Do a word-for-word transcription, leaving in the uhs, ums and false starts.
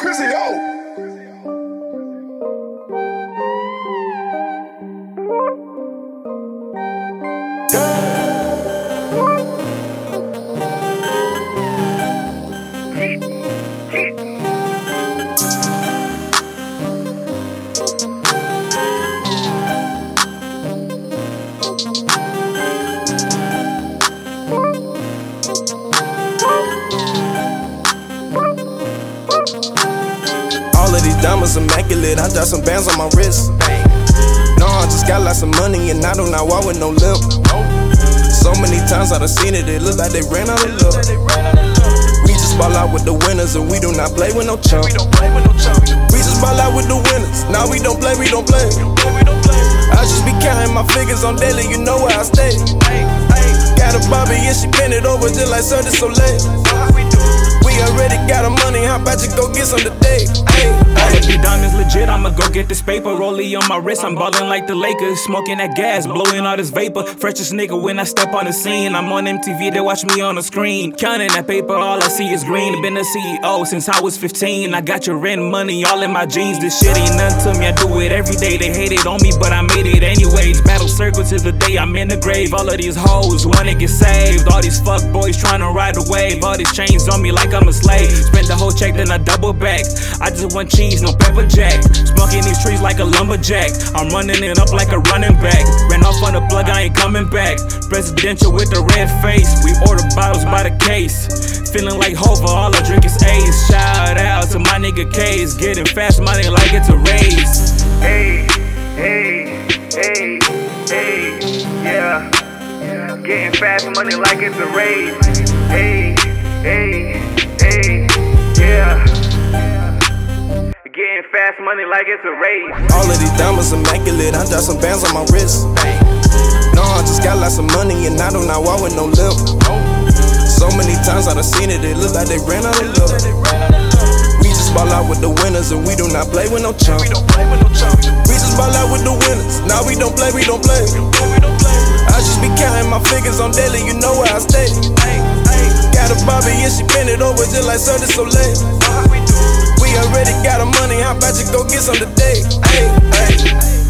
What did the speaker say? KrissiO! All of these diamonds immaculate, I got some bands on my wrist. No, I just got lots of money and I do not walk with no limp. So many times I done seen it, it look like they ran out of luck. We just ball out with the winners and we do not play with no chump. We just ball out with the winners, now nah, we don't play, we don't play. I just be counting my figures on daily, you know where I stay. Got a Bobby and she bent it over just like Cirque du Soleil. We already got the money, how about you go get some today? Ay, ay. All of these diamonds legit, I'ma go get this paper. Rollie on my wrist, I'm ballin' like the Lakers. Smoking that gas, blowing all this vapor. Freshest nigga when I step on the scene. I'm on M T V, they watch me on the screen. Counting that paper, all I see is green. Been a C E O since I was fifteen. I got your rent money all in my jeans. This shit ain't nothing to me, I do it every day. They hated on me, but I made it anyways. Battle circle to the day I'm in the grave. All of these hoes wanna get saved. All these fuck boys tryna ride the wave. All these chains on me like I'm a slave. Spent the whole check, then I double back. I just want cheese, no pepper jack. Smoking these trees like a lumberjack. I'm running it up like a running back. Ran off on the plug, I ain't coming back. Presidential with the red face. We order bottles by the case. Feeling like Hova, all I drink is Ace. Shout out to my nigga K's. Getting fast money like it's a raise. Hey, hey, hey, hey, yeah. Getting fast money like it's a raise. Hey, hey. Getting fast money like it's a race. All of these diamonds immaculate, I got some bands on my wrist. No, I just got lots of money and I do not walk with no limp. So many times I done seen it, it look like they ran out of luck. We just ball out with the winners and we do not play with no chump. We just ball out with the winners, now nah, we don't play, we don't play. I just be counting my figures on daily, you know where I stay. Got a Bobby and she bent it over just like Cirque du Soleil. Already got the money, how about you go get some today? Ay, ay.